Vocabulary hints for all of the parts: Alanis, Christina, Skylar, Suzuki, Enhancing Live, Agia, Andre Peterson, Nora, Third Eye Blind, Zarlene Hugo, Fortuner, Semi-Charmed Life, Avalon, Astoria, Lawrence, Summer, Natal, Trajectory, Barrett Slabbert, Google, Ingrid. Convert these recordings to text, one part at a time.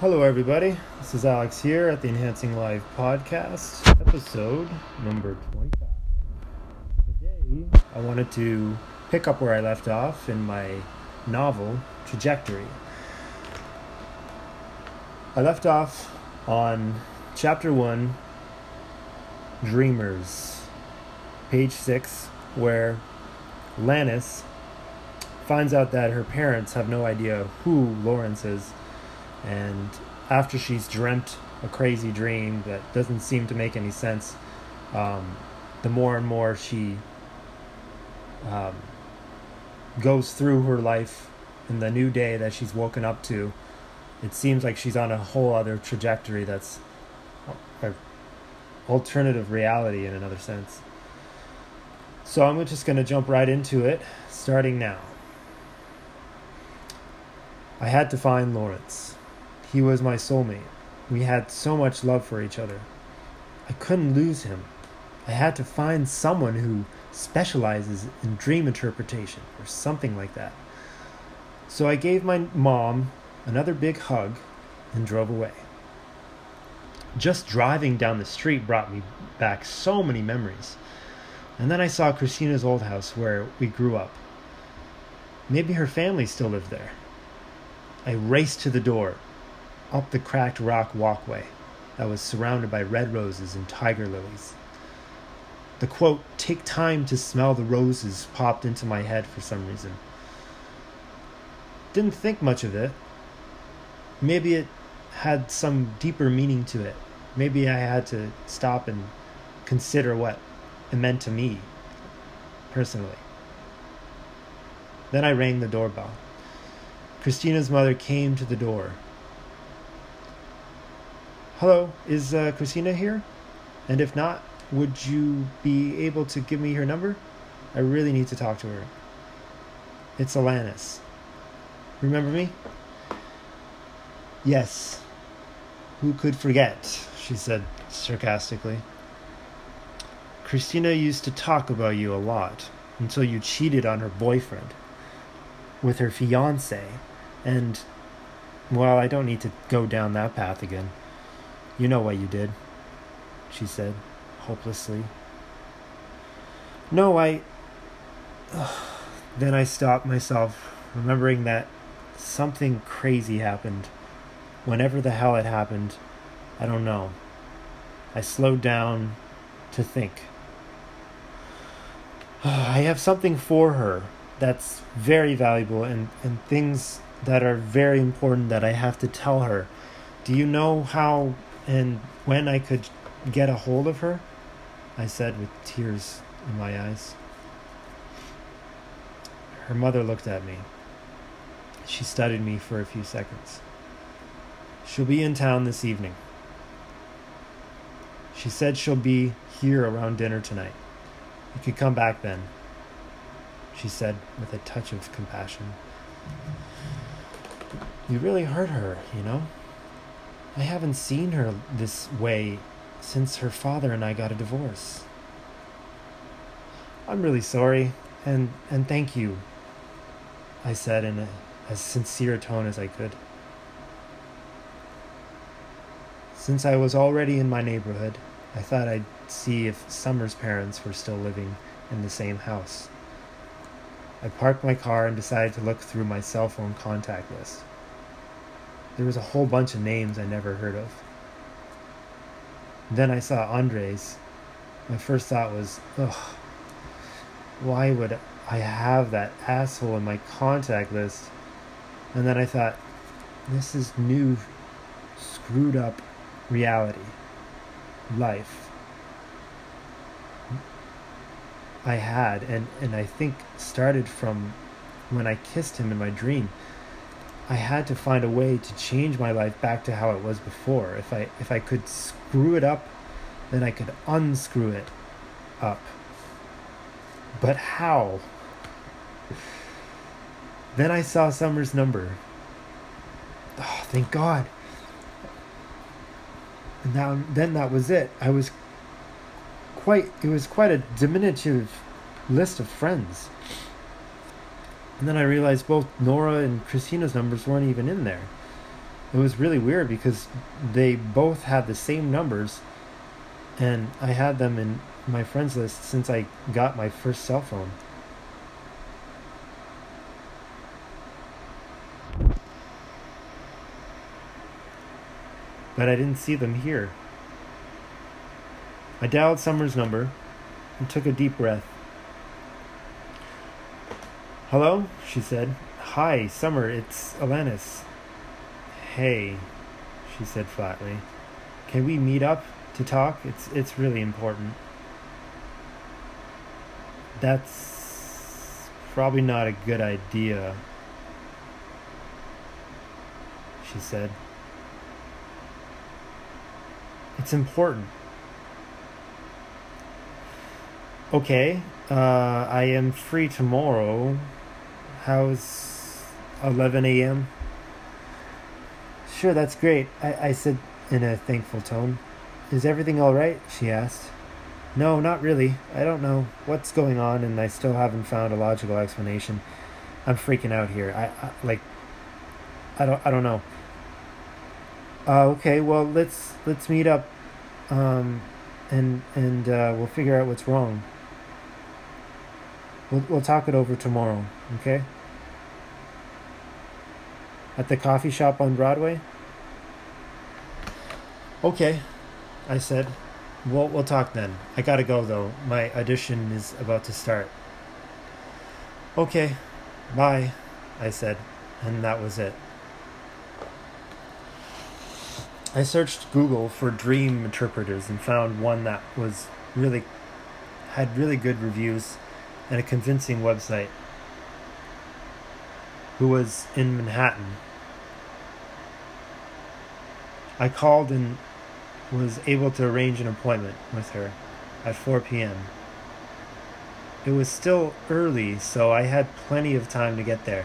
Hello everybody, this is Alex here at the Enhancing Live podcast, episode number 25. Today, I wanted to pick up where I left off in my novel, Trajectory. I left off on chapter 1, Dreamers, page 6, where Alanis finds out that her parents have no idea who Lawrence is. And after she's dreamt a crazy dream that doesn't seem to make any sense, the more and more she goes through her life in the new day that she's woken up to, it seems like she's on a whole other trajectory that's an alternative reality in another sense. So I'm just going to jump right into it, starting now. I had to find Lawrence. He was my soulmate. We had so much love for each other. I couldn't lose him. I had to find someone who specializes in dream interpretation or something like that. So I gave my mom another big hug and drove away. Just driving down the street brought me back so many memories. And then I saw Christina's old house where we grew up. Maybe her family still lived there. I raced to the door, up the cracked rock walkway that was surrounded by red roses and tiger lilies. The quote, "Take time to smell the roses," popped into my head for some reason. Didn't think much of it. Maybe it had some deeper meaning to it. Maybe I had to stop and consider what it meant to me, personally. Then I rang the doorbell. Christina's mother came to the door. "Hello, is Christina here? And if not, would you be able to give me her number? I really need to talk to her. It's Alanis. Remember me?" "Yes. Who could forget?" she said sarcastically. "Christina used to talk about you a lot until you cheated on her boyfriend with her fiancé, and, well, I don't need to go down that path again. You know what you did," she said, hopelessly. "No, Then I stopped myself, remembering that something crazy happened. Whenever the hell it happened, I don't know. I slowed down to think. I have something for her that's very valuable and things that are very important that I have to tell her. Do you know how and when I could get a hold of her?" I said with tears in my eyes. Her mother looked at me. She studied me for a few seconds. "She'll be in town this evening. She said she'll be here around dinner tonight. You could come back then," she said with a touch of compassion. You really hurt her, you know? I haven't seen her this way since her father and I got a divorce. "I'm really sorry, and thank you," I said in as sincere a tone as I could. Since I was already in my neighborhood, I thought I'd see if Summer's parents were still living in the same house. I parked my car and decided to look through my cell phone contact list. There was a whole bunch of names I never heard of. Then I saw Andre's. My first thought was, ugh, why would I have that asshole in my contact list? And then I thought, this is new, screwed up reality. Life. I had, and I think started from when I kissed him in my dream. I had to find a way to change my life back to how it was before. If I could screw it up, then I could unscrew it up. But how? Then I saw Summer's number. Oh, thank God. And then that was it. It was quite a diminutive list of friends. And then I realized both Nora and Christina's numbers weren't even in there. it was really weird because they both had the same numbers, and I had them in my friends list since I got my first cell phone. But I didn't see them here. I dialed Summer's number and took a deep breath. "Hello," she said. "Hi, Summer, it's Alanis." "Hey," she said flatly. "Can we meet up to talk? It's really important." "That's probably not a good idea," she said. "It's important." "Okay, I am free tomorrow. How's 11 a.m.? "Sure, that's great," I said in a thankful tone. "Is everything all right?" she asked. "No, not really. I don't know what's going on, and I still haven't found a logical explanation. I'm freaking out here. I don't know." "Okay, well, let's meet up, and we'll figure out what's wrong. We'll talk it over tomorrow, okay? At the coffee shop on Broadway?" "Okay," I said. We'll talk then. I gotta go, though. My audition is about to start." "Okay, bye," I said, and that was it. I searched Google for dream interpreters and found one that was had really good reviews and a convincing website, who was in Manhattan. I called and was able to arrange an appointment with her at 4 p.m. It was still early, so I had plenty of time to get there.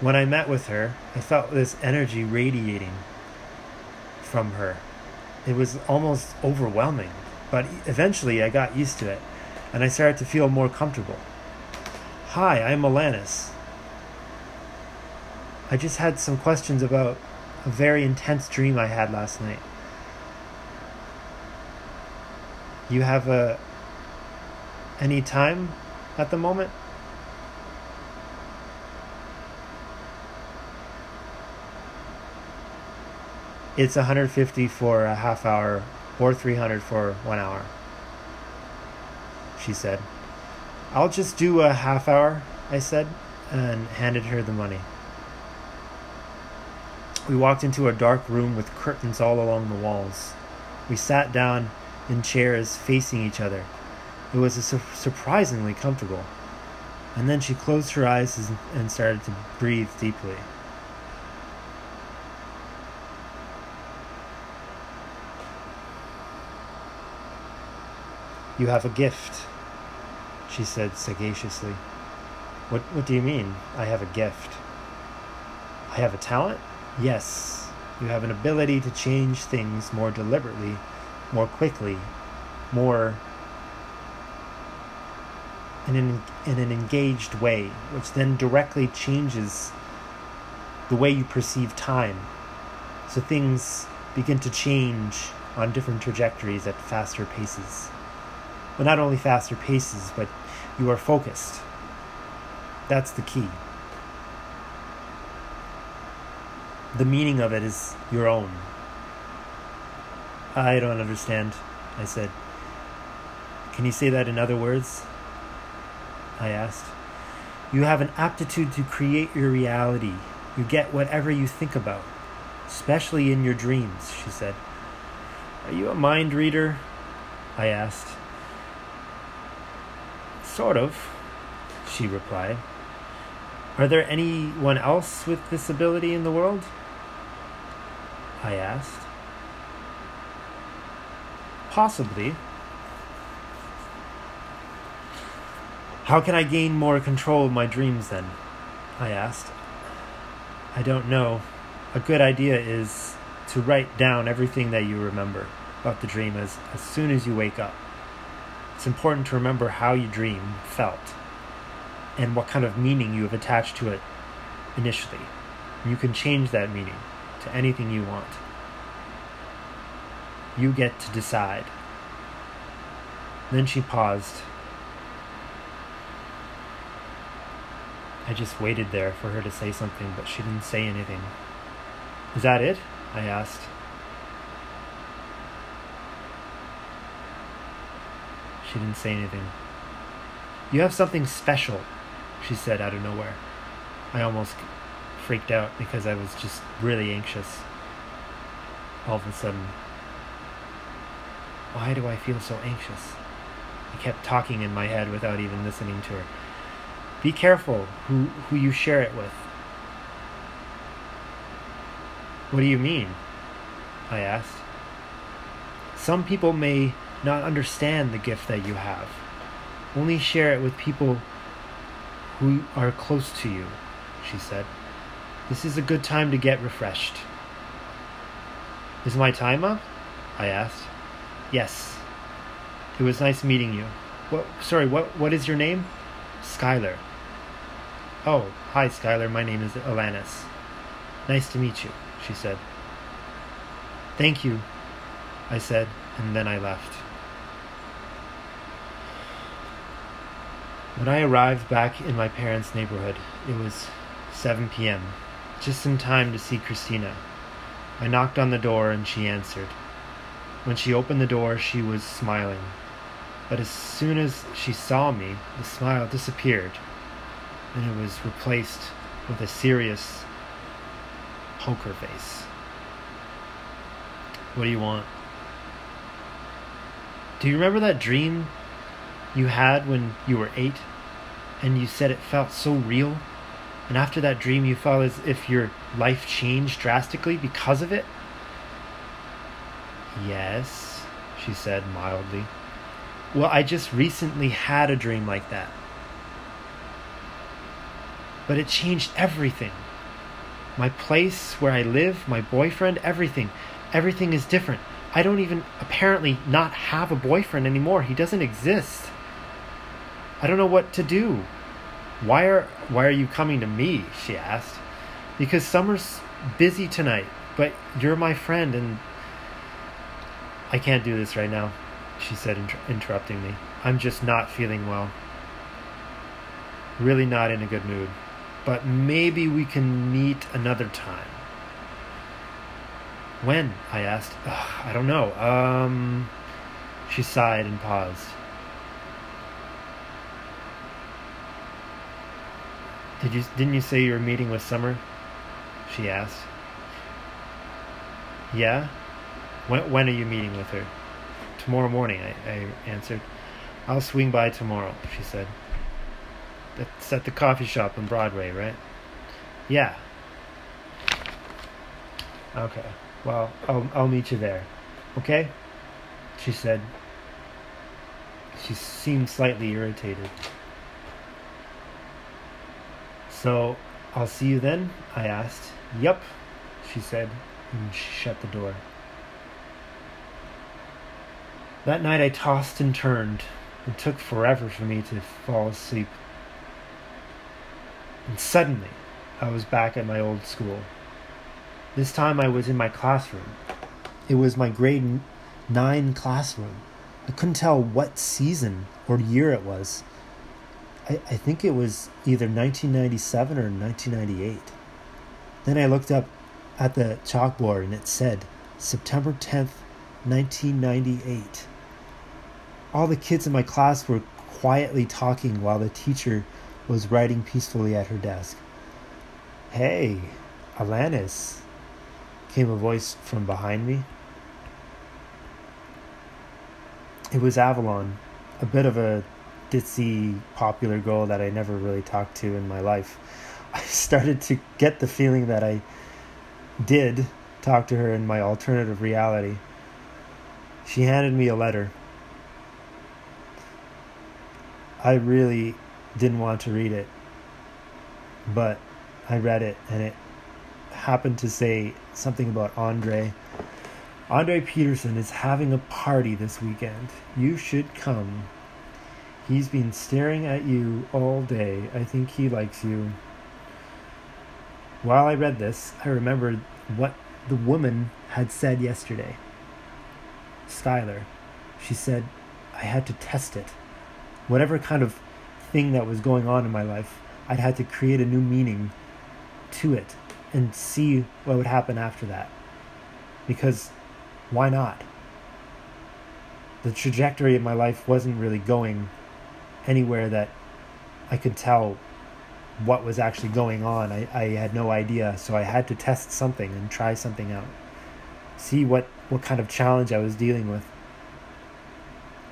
When I met with her, I felt this energy radiating from her. It was almost overwhelming, but eventually I got used to it, and I started to feel more comfortable. "Hi, I'm Alanis. I just had some questions about a very intense dream I had last night. You have any time at the moment?" "It's $150 for a half hour or $300 for 1 hour," she said. "I'll just do a half hour," I said, and handed her the money. We walked into a dark room with curtains all along the walls. We sat down in chairs facing each other. It was surprisingly comfortable. And then she closed her eyes and started to breathe deeply. "You have a gift," she said sagaciously. What do you mean, I have a gift? I have a talent? Yes, you have an ability to change things more deliberately, more quickly, more in an engaged way, which then directly changes the way you perceive time. So things begin to change on different trajectories at faster paces. But not only faster paces, but you are focused. That's the key. The meaning of it is your own. "I don't understand," I said. "Can you say that in other words?" I asked. "You have an aptitude to create your reality. You get whatever you think about, especially in your dreams," she said. "Are you a mind reader?" I asked. "Sort of," she replied. "Are there anyone else with this ability in the world?" I asked. "Possibly. How can I gain more control of my dreams then?" I asked. "I don't know. A good idea is to write down everything that you remember about the dream as soon as you wake up. It's important to remember how your dream felt and what kind of meaning you have attached to it initially. You can change that meaning. to anything you want. You get to decide. Then she paused. I just waited there for her to say something, but she didn't say anything. Is that it? I asked. She didn't say anything. You have something special, she said out of nowhere. I almost freaked out because I was just really anxious. All of a sudden. Why do I feel so anxious? I kept talking in my head without even listening to her. Be careful who you share it with. What do you mean? I asked. Some people may not understand the gift that you have. Only share it with people who are close to you, she said. This is a good time to get refreshed. Is my time up? I asked. Yes. It was nice meeting you. What is your name? Skylar. Oh, hi Skylar, my name is Alanis. Nice to meet you, she said. Thank you, I said, and then I left. When I arrived back in my parents' neighborhood, it was 7 p.m., just in time to see Christina. I knocked on the door and she answered. When she opened the door, she was smiling. But as soon as she saw me, the smile disappeared, and it was replaced with a serious poker face. What do you want? Do you remember that dream you had when you were 8, and you said it felt so real, and after that dream you felt as if your life changed drastically because of it? Yes, she said mildly. Well, I just recently had a dream like that. But it changed everything. My place, where I live, my boyfriend, everything. Everything is different. I don't even apparently not have a boyfriend anymore. He doesn't exist. I don't know what to do. Why are you coming to me? She asked. Because Summer's busy tonight, but you're my friend and I can't do this right now, she said, interrupting me. I'm just not feeling well. Really not in a good mood. But maybe we can meet another time. When? I asked. I don't know. She sighed and paused. Didn't you say you were meeting with Summer? She asked. Yeah? When are you meeting with her? Tomorrow morning, I answered. I'll swing by tomorrow, she said. That's at the coffee shop on Broadway, right? Yeah. Okay. Well, I'll meet you there. Okay? She said. She seemed slightly irritated. So, I'll see you then? I asked. Yep, she said, and she shut the door. That night I tossed and turned. It took forever for me to fall asleep. And suddenly, I was back at my old school. This time I was in my classroom. It was my grade 9 classroom. I couldn't tell what season or year it was. I think it was either 1997 or 1998. Then I looked up at the chalkboard and it said, September 10th, 1998. All the kids in my class were quietly talking while the teacher was writing peacefully at her desk. Hey, Alanis, came a voice from behind me. It was Avalon, a bit of a ditzy, popular girl that I never really talked to in my life. I started to get the feeling that I did talk to her in my alternative reality. She handed me a letter. I really didn't want to read it, but I read it, and it happened to say something about Andre. Andre Peterson is having a party this weekend. You should come. He's been staring at you all day. I think he likes you. While I read this, I remembered what the woman had said yesterday. Skylar, she said, I had to test it. Whatever kind of thing that was going on in my life, I'd had to create a new meaning to it and see what would happen after that. Because why not? The trajectory of my life wasn't really going anywhere that I could tell what was actually going on. I had no idea, so I had to test something and try something out. See what kind of challenge I was dealing with.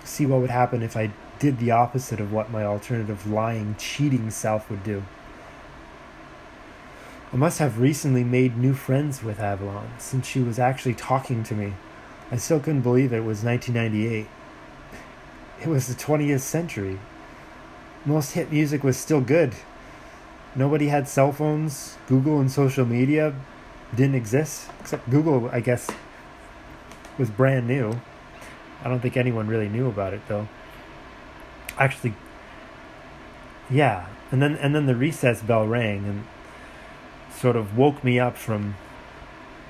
See what would happen if I did the opposite of what my alternative, lying, cheating self would do. I must have recently made new friends with Avalon, since she was actually talking to me. I still couldn't believe it was 1998. It was the 20th century. Most hit music was still good. Nobody had cell phones. Google and social media didn't exist. Except Google, I guess, was brand new. I don't think anyone really knew about it, though. Actually, yeah. And then the recess bell rang and sort of woke me up from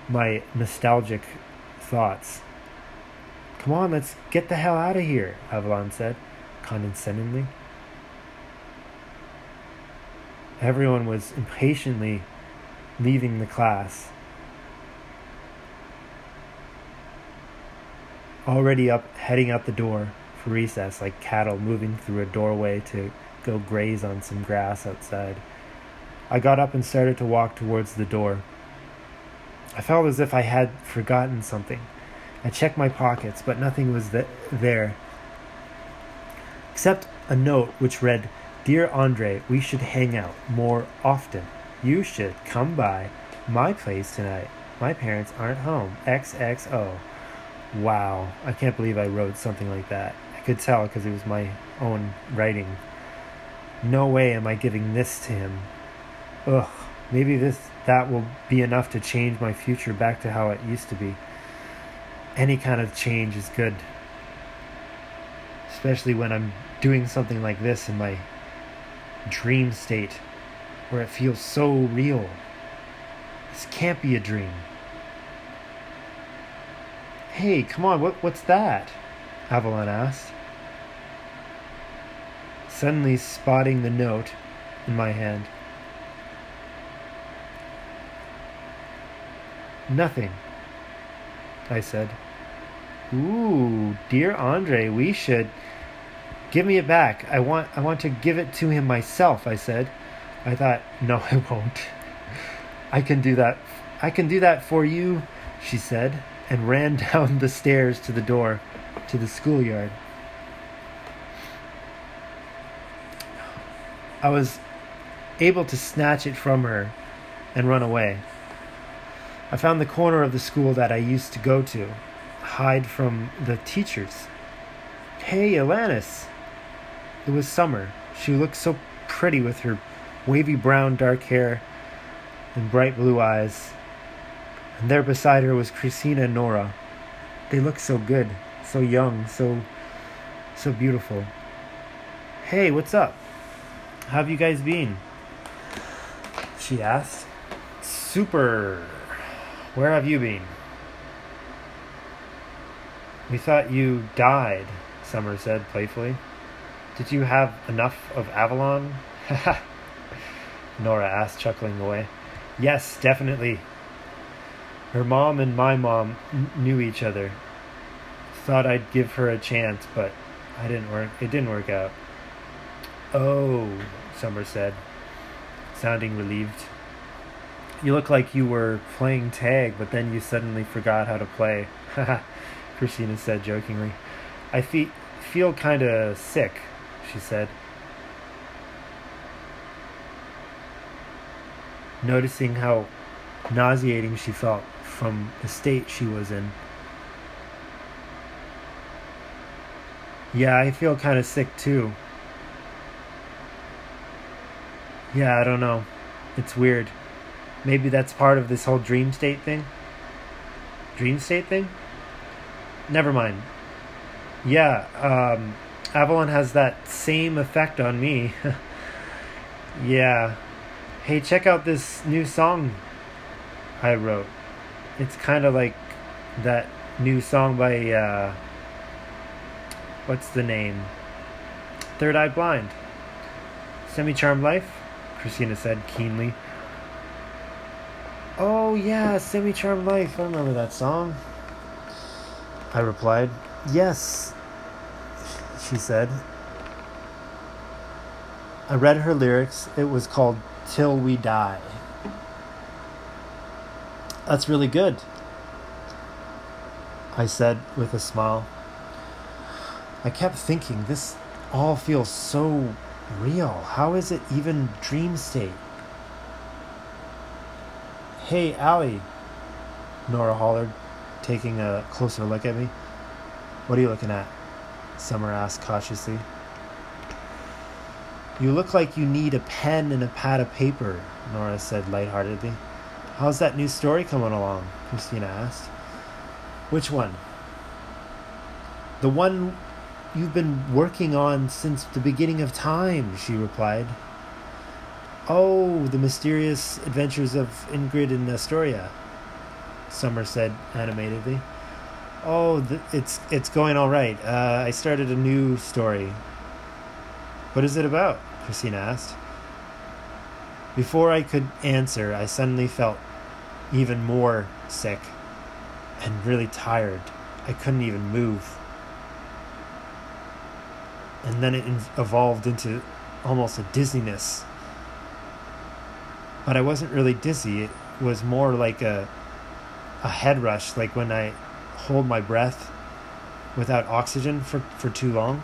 my nostalgic thoughts. Come on, let's get the hell out of here, Avalon said, condescendingly. Everyone was impatiently leaving the class. Already up, heading out the door for recess, like cattle moving through a doorway to go graze on some grass outside. I got up and started to walk towards the door. I felt as if I had forgotten something. I checked my pockets, but nothing was there. Except a note which read, Dear Andre, we should hang out more often. You should come by my place tonight. My parents aren't home. XXO. Wow, I can't believe I wrote something like that. I could tell because it was my own writing. No way am I giving this to him. Ugh, maybe that will be enough to change my future back to how it used to be. Any kind of change is good. Especially when I'm doing something like this in my dream state, where it feels so real. This can't be a dream. Hey, come on, what's that? Avalon asked. Suddenly spotting the note in my hand. Nothing, I said. Ooh, Dear Andre, we should... Give me it back. I want to give it to him myself, I said. I thought, no, I won't. I can do that for you, she said, and ran down the stairs to the door to the schoolyard. I was able to snatch it from her and run away. I found the corner of the school that I used to go to, hide from the teachers. Hey, Alanis! It was Summer. She looked so pretty with her wavy brown dark hair and bright blue eyes. And there beside her was Christina and Nora. They looked so good, so young, so beautiful. Hey, what's up? How have you guys been? She asked. Super! Where have you been? We thought you died, Summer said playfully. Did you have enough of Avalon? Haha, Nora asked, chuckling away. Yes, definitely. Her mom and my mom knew each other. Thought I'd give her a chance, but it didn't work out. Oh, Summer said, sounding relieved. You look like you were playing tag, but then you suddenly forgot how to play. Haha, Christina said jokingly. I feel kind of sick, she said, noticing how nauseating she felt from the state she was in. Yeah, I feel kind of sick too. Yeah, I don't know. It's weird. Maybe that's part of this whole dream state thing? Dream state thing? Never mind. Yeah, Avalon has that same effect on me. Yeah. Hey, check out this new song I wrote. it's kind of like that new song by what's the name? Third Eye Blind. Semi-Charmed Life? Christina said keenly. Oh yeah, Semi-Charmed Life. I remember that song. I replied. Yes, she said. I read her lyrics. It was called Till We Die. That's really good, I said with a smile. I kept thinking, this all feels so real. How is it even dream state? Hey, Allie, Nora hollered, taking a closer look at me. What are you looking at? Summer asked cautiously. You look like you need a pen and a pad of paper, Nora said lightheartedly. How's that new story coming along? Christina asked. Which one? The one you've been working on since the beginning of time, she replied. Oh, the mysterious adventures of Ingrid and Astoria, Summer said animatedly. Oh, it's going all right. I started a new story. What is it about? Christina asked. Before I could answer, I suddenly felt even more sick and really tired. I couldn't even move. And then it evolved into almost a dizziness. But I wasn't really dizzy. It was more like a head rush, like when I hold my breath without oxygen for too long.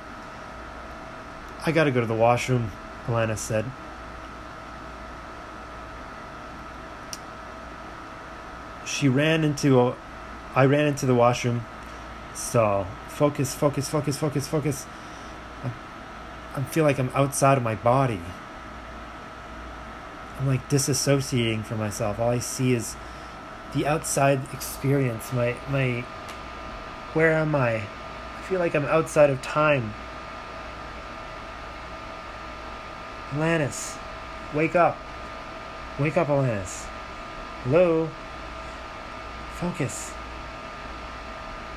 I gotta go to the washroom, Alanis said. I ran into the washroom stall. Focus. I feel like I'm outside of my body. I'm like disassociating from myself. All I see is the outside experience. My where am I? I feel like I'm outside of time. Alanis, wake up. Wake up, Alanis. Hello? Focus.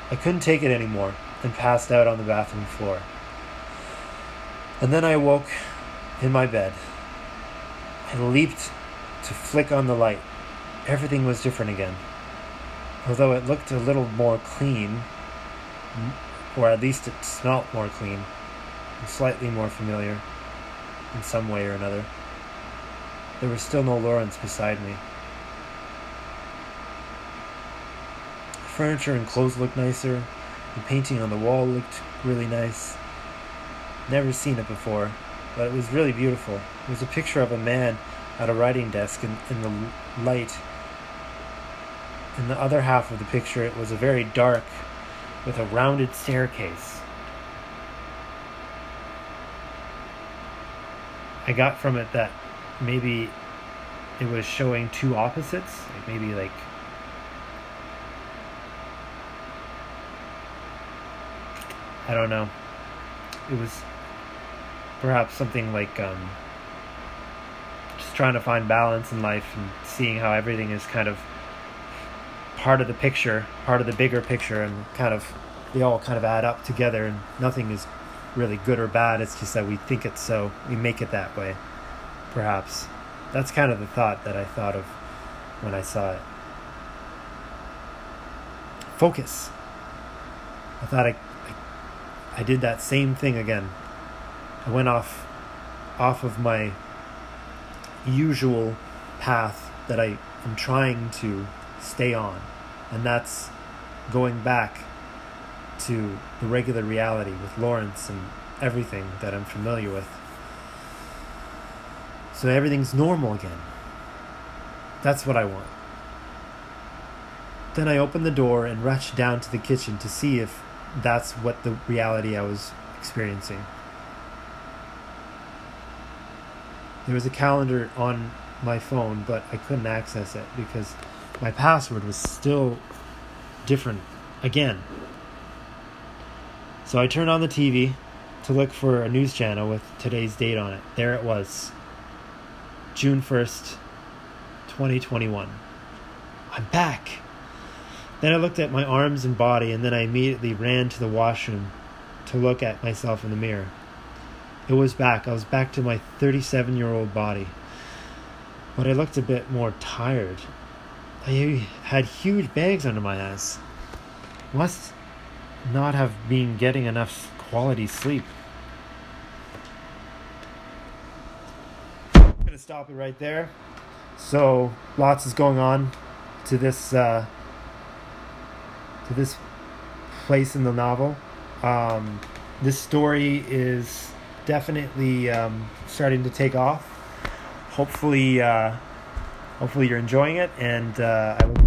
I couldn't take it anymore and passed out on the bathroom floor. And then I woke in my bed. I leaped to flick on the light. Everything was different again. Although it looked a little more clean, or at least it smelt more clean, and slightly more familiar in some way or another. There was still no Lawrence beside me. Furniture and clothes looked nicer. The painting on the wall looked really nice. Never seen it before, but it was really beautiful. It was a picture of a man at a writing desk in the light. In the other half of the picture, it was a very dark, with a rounded staircase. I got from it that maybe it was showing two opposites, maybe I don't know. It was perhaps something like just trying to find balance in life and seeing how everything is kind of part of the picture, part of the bigger picture, and kind of they all kind of add up together, and nothing is really good or bad. It's just that we think it's so, we make it that way, perhaps. That's kind of the thought that I thought of when I saw it. Focus. I thought I did that same thing again. I went off of my usual path that I am trying to stay on, and that's going back to the regular reality with Lawrence and everything that I'm familiar with. So everything's normal again. That's what I want. Then I opened the door and rushed down to the kitchen to see if that's what the reality I was experiencing. There was a calendar on my phone, but I couldn't access it because my password was still different again. So I turned on the TV to look for a news channel with today's date on it. There it was. June 1st, 2021. I'm back. Then I looked at my arms and body, and then I immediately ran to the washroom to look at myself in the mirror. It was back. I was back to my 37-year-old body. But I looked a bit more tired. I had huge bags under my eyes. Must not have been getting enough quality sleep. I'm going to stop it right there. So, lots is going on to this place in the novel. This story is definitely starting to take off. Hopefully you're enjoying it, and I will